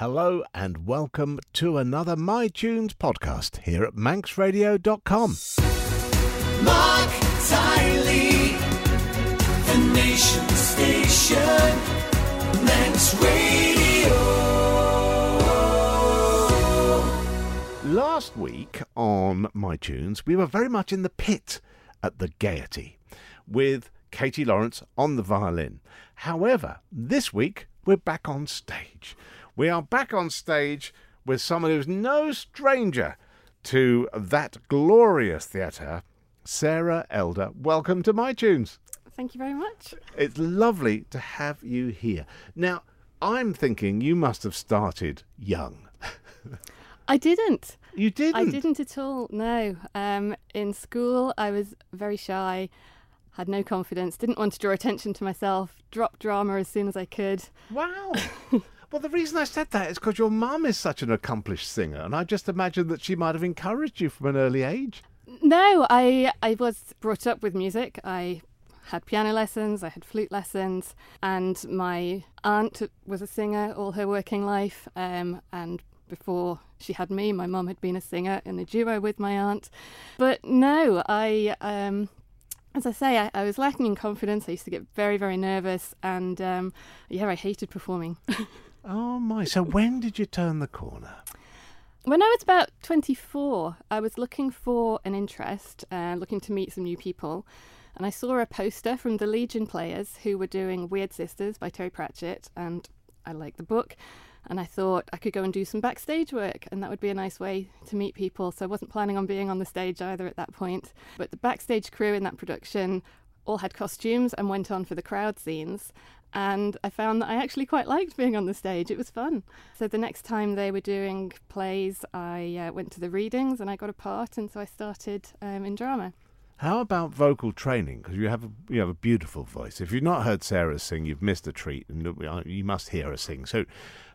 Hello and welcome to another MyTunes podcast here at ManxRadio.com. Mark Tiley, the Nation Station, Manx Radio. Last week on MyTunes, we were very much in the pit at the Gaiety with Katie Lawrence on the violin. However, this week we're back on stage. We are back on stage with someone who's no stranger to that glorious theatre, Sarah Elder. Welcome to MyTunes. Thank you very much. It's lovely to have you here. Now, I'm thinking you must have started young. I didn't. You didn't? I didn't at all, no. In school, I was very shy, had no confidence, didn't want to draw attention to myself, dropped drama as soon as I could. Wow. Well, the reason I said that is because your mum is such an accomplished singer, and I just imagined that she might have encouraged you from an early age. No, I was brought up with music. I had piano lessons, I had flute lessons, and my aunt was a singer all her working life. And before she had me, my mum had been a singer in a duo with my aunt. But no, as I say, I was lacking in confidence. I used to get very, very nervous, and I hated performing. Oh my, so when did you turn the corner? When I was about 24, I was looking for an interest, looking to meet some new people, and I saw a poster from the Legion Players who were doing Weird Sisters by Terry Pratchett, and I liked the book, and I thought I could go and do some backstage work, and that would be a nice way to meet people, so I wasn't planning on being on the stage either at that point. But the backstage crew in that production all had costumes and went on for the crowd scenes, and I found that I actually quite liked being on the stage. It was fun. So the next time they were doing plays, I went to the readings and I got a part, and so I started in drama. How about vocal training? Because you have a beautiful voice. If you've not heard Sarah sing, you've missed a treat, and you must hear her sing. So,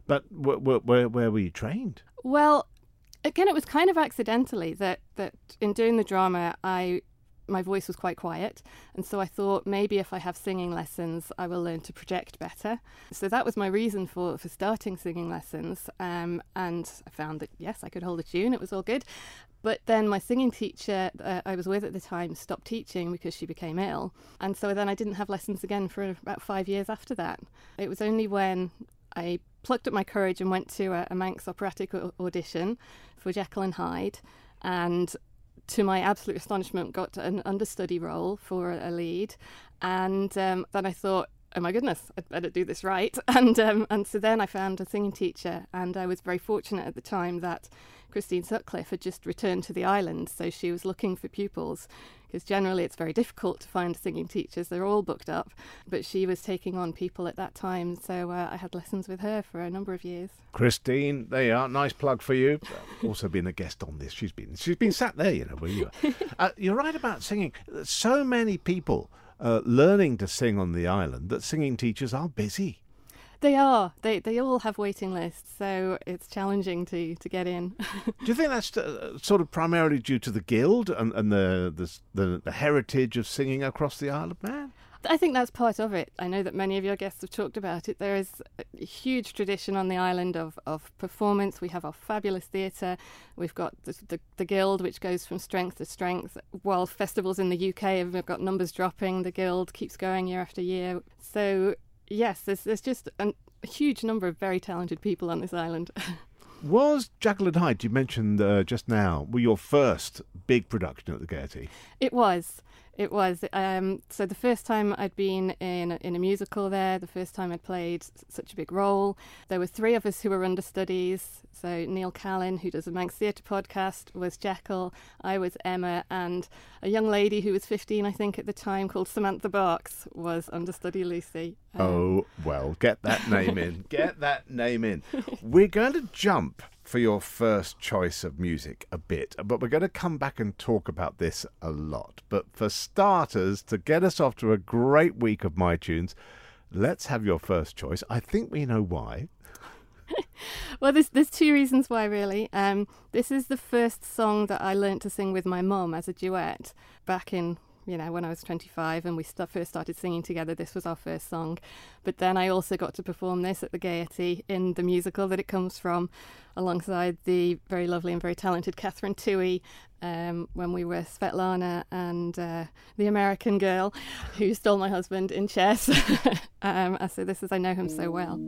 but where were you trained? Well, again, it was kind of accidentally that in doing the drama, my voice was quite quiet, and so I thought maybe if I have singing lessons I will learn to project better. So that was my reason for starting singing lessons, and I found that yes, I could hold a tune, it was all good. But then my singing teacher I was with at the time stopped teaching because she became ill, and so then I didn't have lessons again for about 5 years after that. It was only when I plucked up my courage and went to a Manx operatic audition for Jekyll and Hyde, and to my absolute astonishment, got an understudy role for a lead. And then I thought, oh my goodness, I'd better do this right. And so then I found a singing teacher, and I was very fortunate at the time that Christine Sutcliffe had just returned to the island, so she was looking for pupils, because generally it's very difficult to find singing teachers, they're all booked up, but she was taking on people at that time, so I had lessons with her for a number of years. Christine, there you are, nice plug for you. Also been a guest on this, she's been sat there, you know, where you are. You're right about singing. So many people learning to sing on the island that singing teachers are busy. They are. They all have waiting lists, so it's challenging to get in. Do you think that's sort of primarily due to the guild and the heritage of singing across the Isle of Man? I think that's part of it. I know that many of your guests have talked about it. There is a huge tradition on the island of performance. We have our fabulous theatre. We've got the Guild, which goes from strength to strength. While festivals in the UK have got numbers dropping, the Guild keeps going year after year. So, yes, there's just a huge number of very talented people on this island. Was Jekyll and Hyde, you mentioned just now, were your first big production at the Gaiety? It was. It was. So the first time I'd been in a musical there, the first time I'd played such a big role, there were three of us who were understudies. So Neil Callan, who does a Manx Theatre podcast, was Jekyll, I was Emma, and a young lady who was 15, I think, at the time called Samantha Barks was understudy Lucy. Oh, well, get that name in. Get that name in. We're going to jump for your first choice of music a bit, but we're going to come back and talk about this a lot. But for starters, to get us off to a great week of MyTunes, let's have your first choice. I think we know why. Well, there's two reasons why, really. This is the first song that I learnt to sing with my mum as a duet back in you know, when I was 25 and we first started singing together, this was our first song. But then I also got to perform this at the Gaiety in the musical that it comes from, alongside the very lovely and very talented Catherine Tui, when we were Svetlana and the American girl who stole my husband in Chess. So this is I Know Him So Well.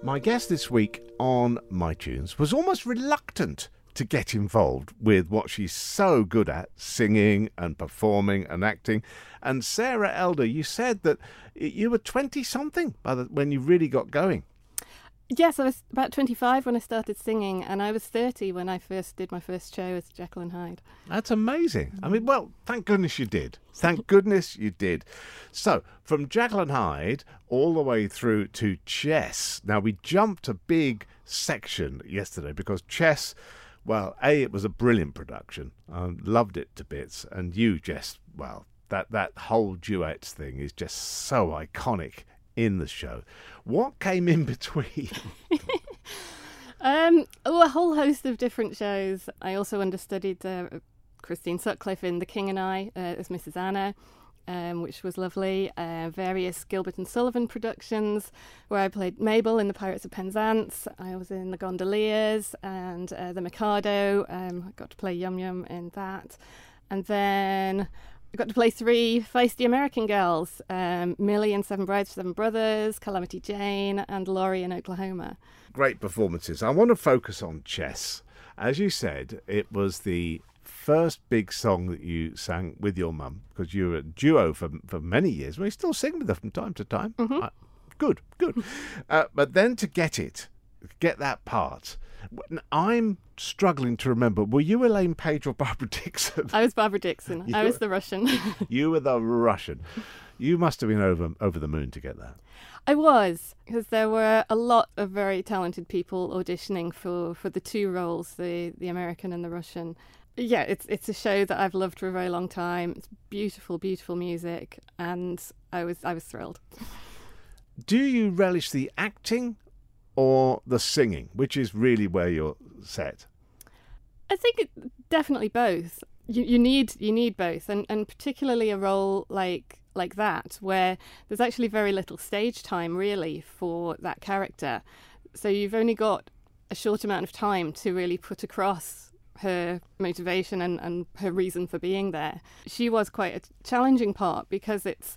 My guest this week on MyTunes was almost reluctant to get involved with what she's so good at, singing and performing and acting. And Sarah Elder, you said that you were 20-something when you really got going. Yes, I was about 25 when I started singing, and I was 30 when I first did my first show as Jekyll and Hyde. That's amazing. I mean, well, thank goodness you did. Thank goodness you did. So, from Jekyll and Hyde all the way through to Chess. Now, we jumped a big section yesterday because Chess, well, A, it was a brilliant production. I loved it to bits. And you just, well, that whole duets thing is just so iconic in the show. What came in between? A whole host of different shows. I also understudied Christine Sutcliffe in The King and I as Mrs. Anna, which was lovely. Various Gilbert and Sullivan productions where I played Mabel in The Pirates of Penzance. I was in The Gondoliers and The Mikado. I got to play Yum Yum in that. And then I got to play three feisty American girls, Millie in Seven Brides for Seven Brothers, Calamity Jane, and Laurie in Oklahoma. Great performances. I want to focus on Chess. As you said, it was the first big song that you sang with your mum, because you were a duo for many years. We still sing with her from time to time. Mm-hmm. Good. But then to get that part, I'm struggling to remember. Were you Elaine Paige or Barbara Dickson? I was Barbara Dickson. I was the Russian. You were the Russian. You must have been over the moon to get that. I was, because there were a lot of very talented people auditioning for the two roles, the American and the Russian. Yeah, it's a show that I've loved for a very long time. It's beautiful, beautiful music, and I was thrilled. Do you relish the acting or the singing, which is really where you're set? I think it, definitely both. You need both, and particularly a role like that, where there's actually very little stage time really for that character. So you've only got a short amount of time to really put across her motivation and her reason for being there. She was quite a challenging part because it's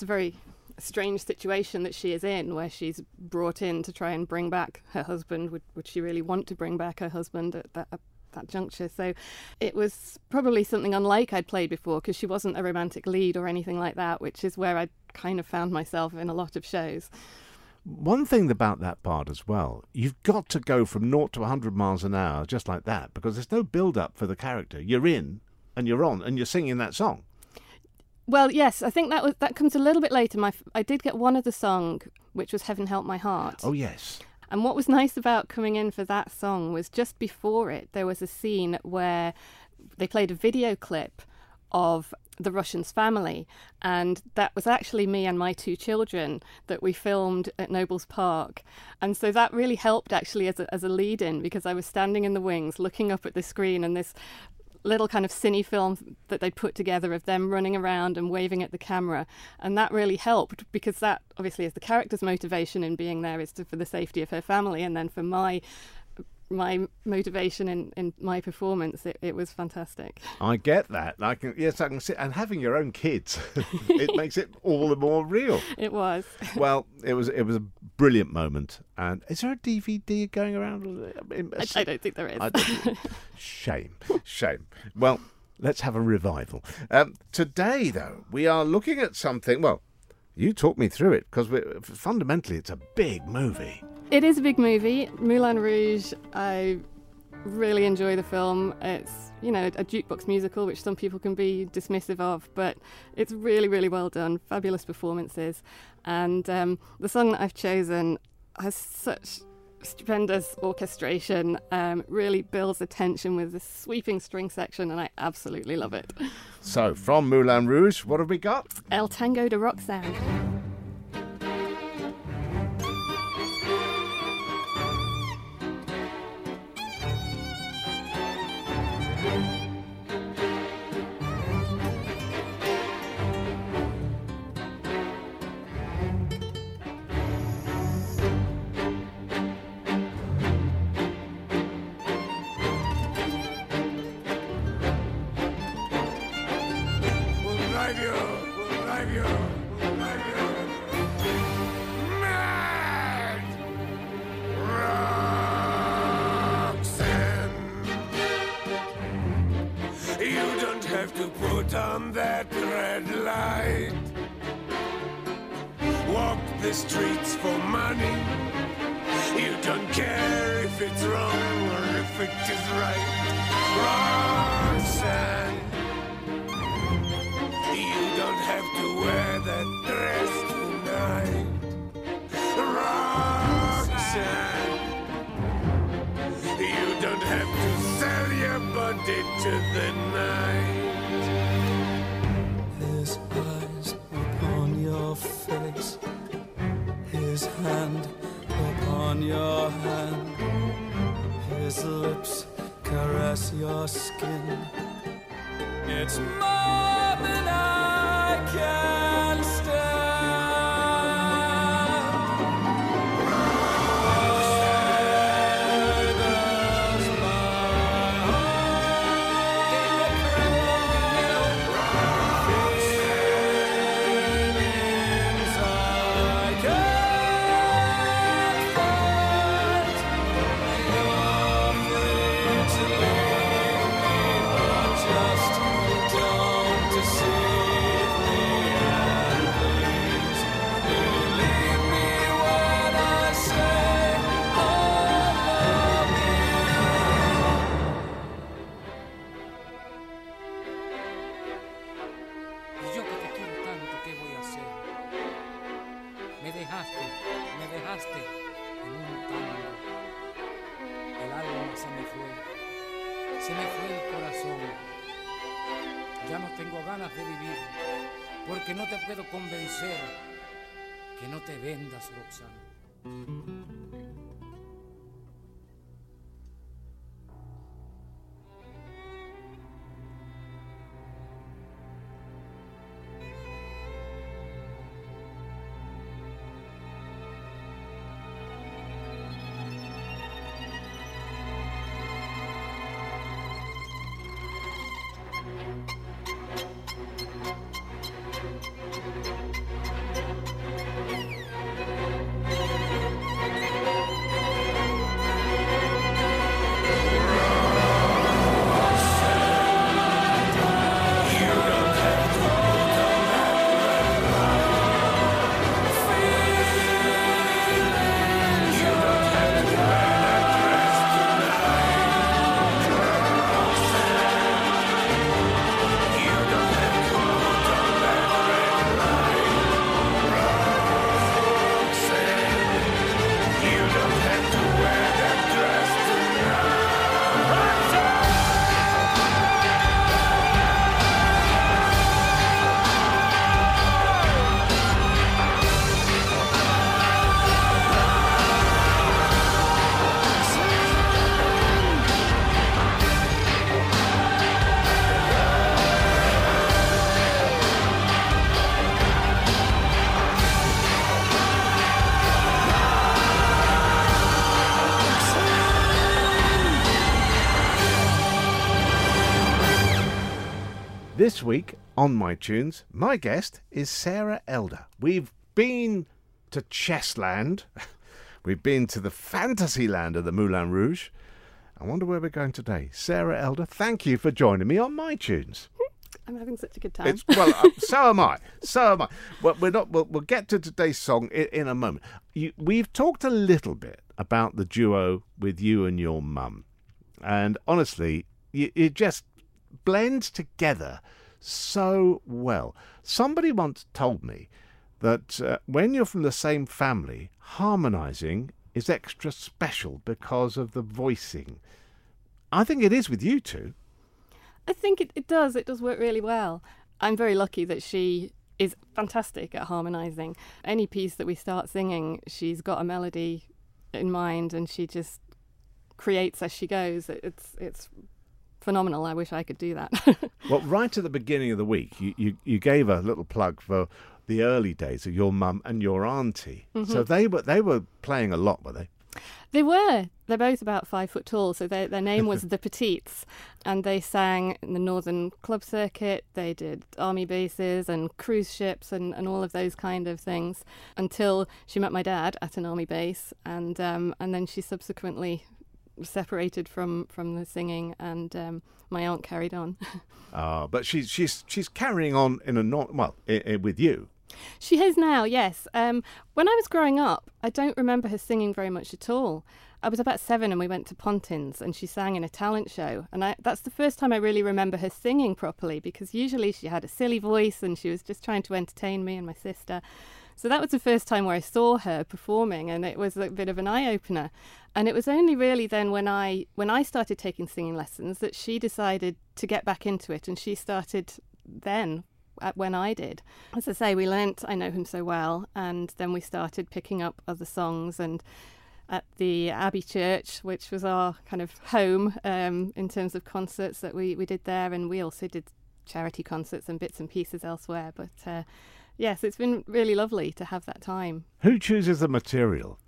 very strange situation that she is in, where she's brought in to try and bring back her husband. Would she really want to bring back her husband at that juncture? So it was probably something unlike I'd played before, because she wasn't a romantic lead or anything like that, which is where I kind of found myself in a lot of shows. One thing about that part as well, you've got to go from 0 to 100 miles an hour just like that, because there's no build-up for the character. You're in and you're on and you're singing that song. Well, yes, I think that comes a little bit later. I did get one other song, which was Heaven Help My Heart. Oh, yes. And what was nice about coming in for that song was just before it, there was a scene where they played a video clip of the Russian's family, and that was actually me and my two children that we filmed at Nobles Park. And so that really helped actually as a lead-in, because I was standing in the wings looking up at the screen, and this little kind of cine film that they put together of them running around and waving at the camera. And that really helped, because that obviously is the character's motivation in being there, is for the safety of her family. And then for my motivation in my performance, it was fantastic. I get that. I can see. And having your own kids, it makes it all the more real. It was. Well, it was a brilliant moment. And is there a DVD going around? I don't think there is. Shame. Well, let's have a revival. Today, though, we are looking at something. Well, you talk me through it, because fundamentally it's a big movie. It is a big movie. Moulin Rouge, I really enjoy the film. It's, a jukebox musical, which some people can be dismissive of, but it's really, really well done. Fabulous performances. And the song that I've chosen has such stupendous orchestration, really builds the tension with this sweeping string section, and I absolutely love it. So, from Moulin Rouge, what have we got? El Tango de Roxanne. Walk the streets for money. You don't care if it's wrong or if it is right. Roxanne, you don't have to wear that dress tonight. Roxanne, you don't have to sell your body to the night. His eyes upon your face, his hand upon your hand, his lips caress your skin. It's more than I can stand. Why does my heart feel feelings I can? Porque no te puedo convencer que no te vendas, Roxana. This week on MyTunes, my guest is Sarah Elder. We've been to Chessland. We've been to the fantasy land of the Moulin Rouge. I wonder where we're going today. Sarah Elder, thank you for joining me on MyTunes. I'm having such a good time. So am I. Well, we'll get to today's song in a moment. We've talked a little bit about the duo with you and your mum. And honestly, you just blends together so well. Somebody once told me that when you're from the same family, harmonising is extra special because of the voicing. I think it is with you two. I think it does. It does work really well. I'm very lucky that she is fantastic at harmonising. Any piece that we start singing, she's got a melody in mind and she just creates as she goes. It's phenomenal. I wish I could do that. Well, right at the beginning of the week, you gave a little plug for the early days of your mum and your auntie. Mm-hmm. So they were playing a lot, were they? They were. They're both about 5 foot tall, so their name was the Petites, and they sang in the Northern Club Circuit. They did army bases and cruise ships and all of those kind of things until she met my dad at an army base, and then she subsequently separated from the singing, and my aunt carried on. But she's carrying on in a with you. She is now, yes. When I was growing up, I don't remember her singing very much at all. I was about 7 and we went to Pontins and she sang in a talent show. And that's the first time I really remember her singing properly, because usually she had a silly voice and she was just trying to entertain me and my sister. So that was the first time where I saw her performing, and it was a bit of an eye-opener. And it was only really then when I started taking singing lessons that she decided to get back into it, and she started then when I did. As I say, we learnt I Know Him So Well, and then we started picking up other songs, and at the Abbey Church, which was our kind of home in terms of concerts that we did there, and we also did charity concerts and bits and pieces elsewhere. But yes, it's been really lovely to have that time. Who chooses the material?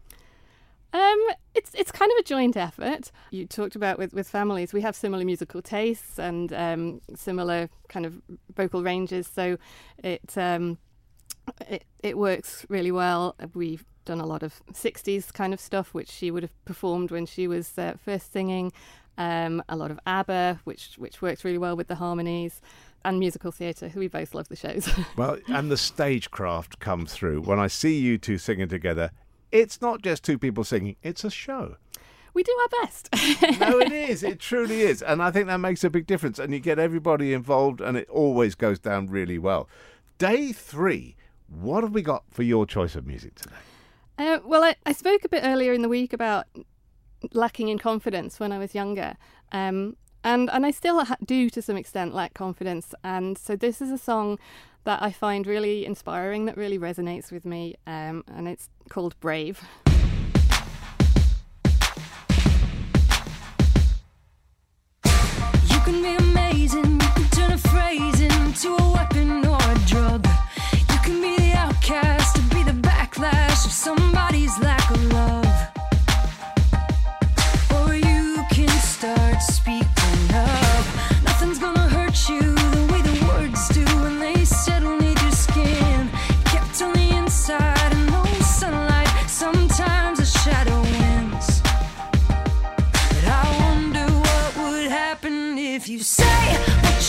It's kind of a joint effort. You talked about with families, we have similar musical tastes and similar kind of vocal ranges, so it works really well. We've done a lot of 60s kind of stuff, which she would have performed when she was first singing, a lot of ABBA, which works really well with the harmonies, and musical theatre. We both love the shows. Well, and the stagecraft comes through. When I see you two singing together, it's not just two people singing, it's a show. We do our best. No, it is. It truly is. And I think that makes a big difference. And you get everybody involved and it always goes down really well. Day 3, what have we got for your choice of music today? Well, I spoke a bit earlier in the week about lacking in confidence when I was younger. And I still do, to some extent, lack confidence. And so this is a song that I find really inspiring, that really resonates with me. And it's called Brave. You can be amazing, turn a phrase into a weapon or a drug. You can be the outcast, be the backlash of somebody's lack of love. Or you can start speaking. If you say what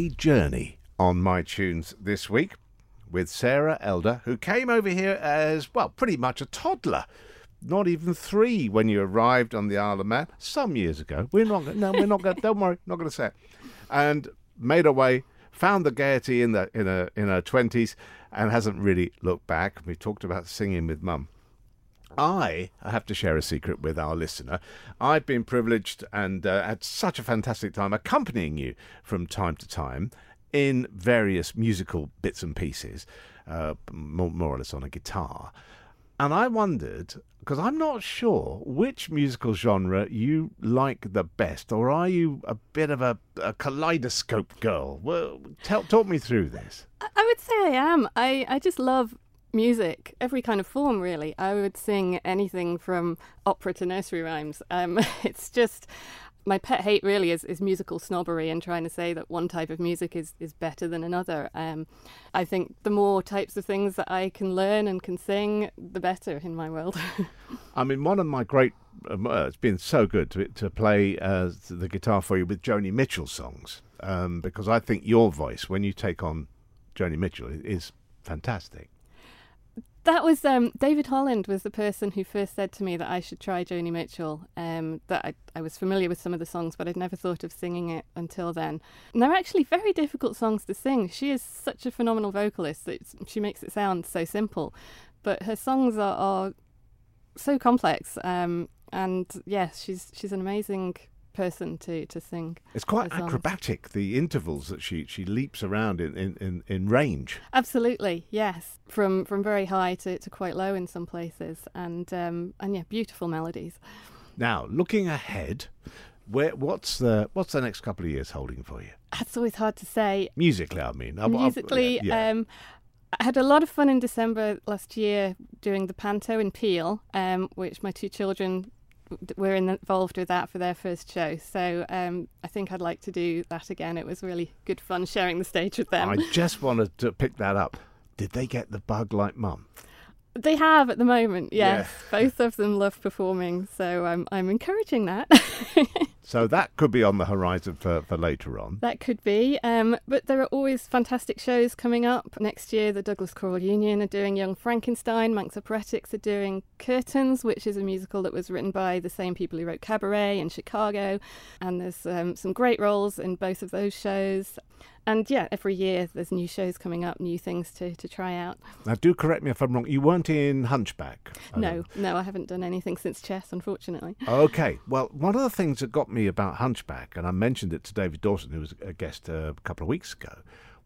A Journey on MyTunes this week with Sarah Elder, who came over here as, well, pretty much a toddler. Not even 3 when you arrived on the Isle of Man some years ago. Don't worry, not going to say it. And made her way, found the gaiety in her 20s, and hasn't really looked back. We talked about singing with Mum. I have to share a secret with our listener. I've been privileged and had such a fantastic time accompanying you from time to time in various musical bits and pieces, more or less on a guitar. And I wondered, because I'm not sure which musical genre you like the best, or are you a bit of a kaleidoscope girl? Well, talk me through this. I would say I am. I just love music, every kind of form, really. I would sing anything from opera to nursery rhymes. It's just... my pet hate really is musical snobbery and trying to say that one type of music is better than another. I think the more types of things that I can learn and can sing, the better in my world. I mean, one of my great... it's been so good to play the guitar for you with Joni Mitchell songs, because I think your voice, when you take on Joni Mitchell, is fantastic. That was David Holland was the person who first said to me that I should try Joni Mitchell, that I was familiar with some of the songs, but I'd never thought of singing it until then. And they're actually very difficult songs to sing. She is such a phenomenal vocalist that she makes it sound so simple, but her songs are so complex. And yes, she's an amazing person to sing. It's quite acrobatic, the intervals that she leaps around in range. Absolutely, yes. From very high to quite low in some places, and yeah, beautiful melodies. Now, looking ahead, what's the next couple of years holding for you? That's always hard to say. Musically, I mean. Musically, yeah. I had a lot of fun in December last year doing the Panto in Peel, which my 2 children were involved with that for their first show, so I think I'd like to do that again. It was really good fun sharing the stage with them. I just wanted to pick that up. Did they get the bug like Mum? They have at the moment, yes. Yeah. Both of them love performing, so I'm encouraging that. So that could be on the horizon for later on. That could be, but there are always fantastic shows coming up. Next year, the Douglas Choral Union are doing Young Frankenstein, Manx Operetics are doing Curtains, which is a musical that was written by the same people who wrote Cabaret in Chicago, and there's some great roles in both of those shows. And yeah, every year there's new shows coming up, new things to try out. Now, do correct me if I'm wrong, you weren't in Hunchback? No, I haven't done anything since Chess, unfortunately. Okay, well, one of the things that got me about Hunchback, and I mentioned it to David Dawson, who was a guest a couple of weeks ago,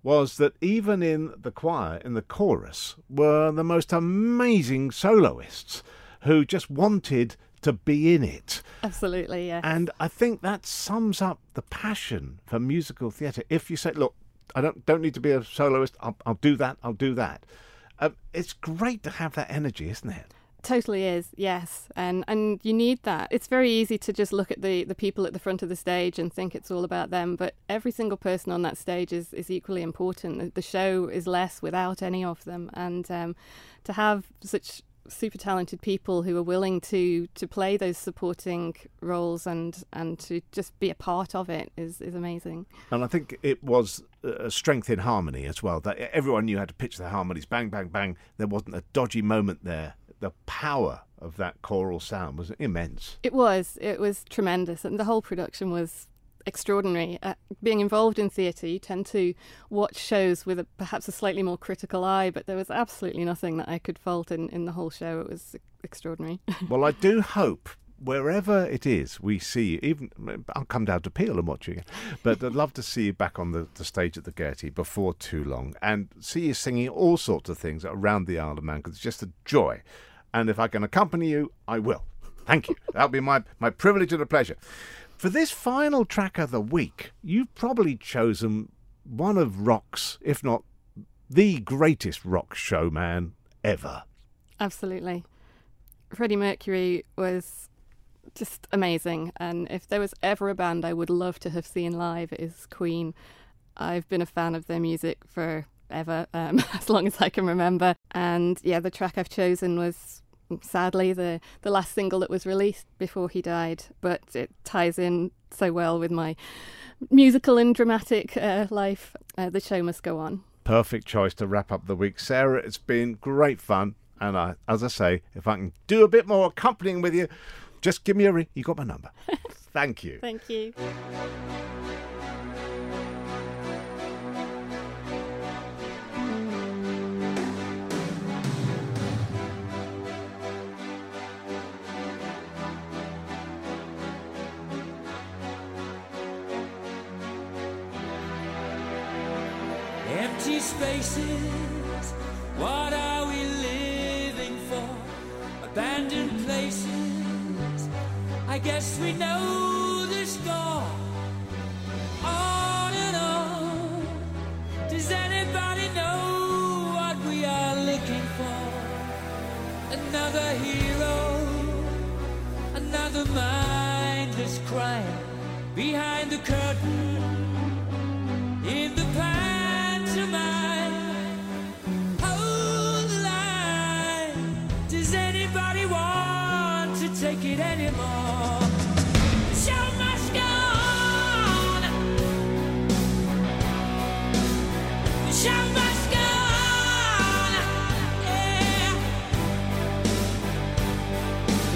was that even in the choir, in the chorus, were the most amazing soloists who just wanted to be in it. Absolutely, yeah. And I think that sums up the passion for musical theatre. If you say, look, I don't need to be a soloist, I'll do that. It's great to have that energy, isn't it? Totally is, yes, and you need that. It's very easy to just look at the people at the front of the stage and think it's all about them, but every single person on that stage is equally important. The show is less without any of them, and to have such super talented people who are willing to play those supporting roles and to just be a part of it is amazing. And I think it was a strength in harmony as well, that everyone knew how to pitch their harmonies, bang, bang, bang. There wasn't a dodgy moment there. The power of that choral sound was immense. It was tremendous, and the whole production was extraordinary. Being involved in theatre, you tend to watch shows with perhaps a slightly more critical eye, but there was absolutely nothing that I could fault in the whole show. It was extraordinary. Well, I do hope wherever it is we see you, even I'll come down to Peel and watch you again, but I'd love to see you back on the stage at the Gaiety before too long and see you singing all sorts of things around the Isle of Man, because it's just a joy. And if I can accompany you, I will. Thank you. That'll be my privilege and a pleasure. For this final track of the week, you've probably chosen one of rock's, if not the greatest rock showman ever. Absolutely. Freddie Mercury was just amazing, and if there was ever a band I would love to have seen live, it is Queen. I've been a fan of their music forever, as long as I can remember, and yeah, the track I've chosen was sadly the last single that was released before he died, but it ties in so well with my musical and dramatic life. The show must go on. Perfect choice to wrap up the week, Sarah. It's been great fun, and as I say, if I can do a bit more accompanying with you, just give me a ring. You got my number. Thank you. Thank you. Empty spaces, what are we living for? Abandoned places, I guess we know the score. On and on, does anybody know what we are looking for? Another hero, another mindless crime, behind the curtain, in the past. Hold the line. Does anybody want to take it anymore? The show must go on. The show must go on. Yeah.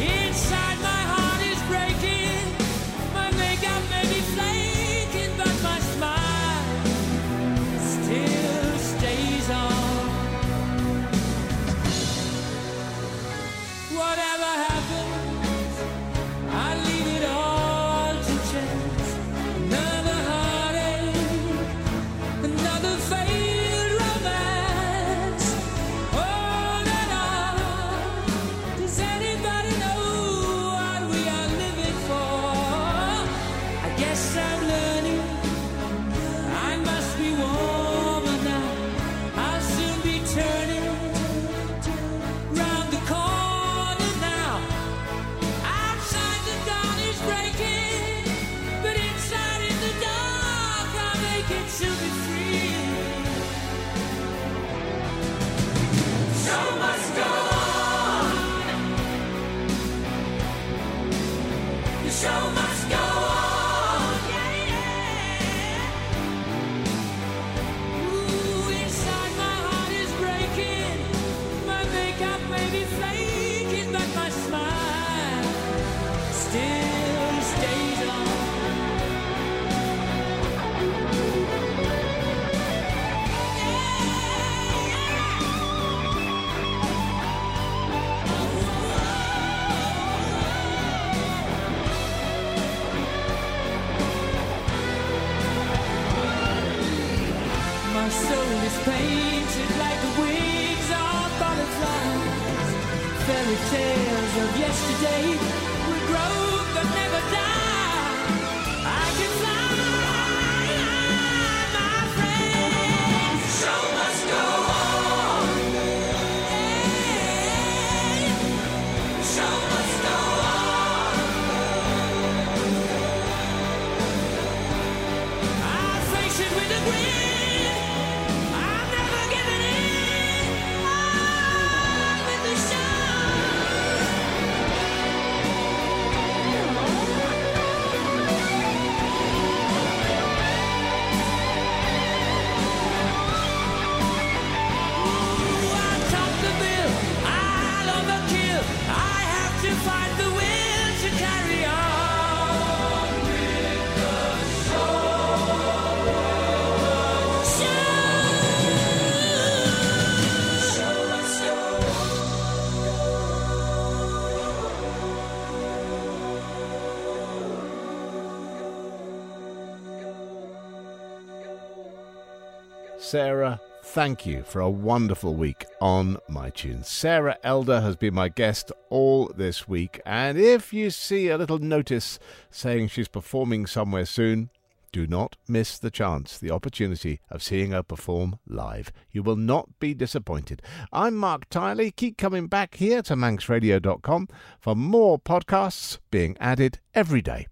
Inside my heart is breaking. My makeup may be flaking, but my smile still. Whatever happens, I leave it all to chance. Another heartache, another failed romance. Oh, na na. Does anybody know what we are living for? I guess I'm learning. I must be warmer now. I'll soon be turning round the corner. The show must go on, yeah, yeah. Ooh, inside my heart is breaking. My makeup may be flaking, but my smile still stays on. Yeah, yeah. Ooh. My soul is painted like the wings of butterflies. Fairy tales of yesterday will grow but never die. I can fly, my friends. The show must go on. Yeah. The show must go on. I'll face it with a grin. Sarah, thank you for a wonderful week on MyTunes. Sarah Elder has been my guest all this week, and if you see a little notice saying she's performing somewhere soon, do not miss the chance, the opportunity of seeing her perform live. You will not be disappointed. I'm Mark Tiley. Keep coming back here to ManxRadio.com for more podcasts being added every day.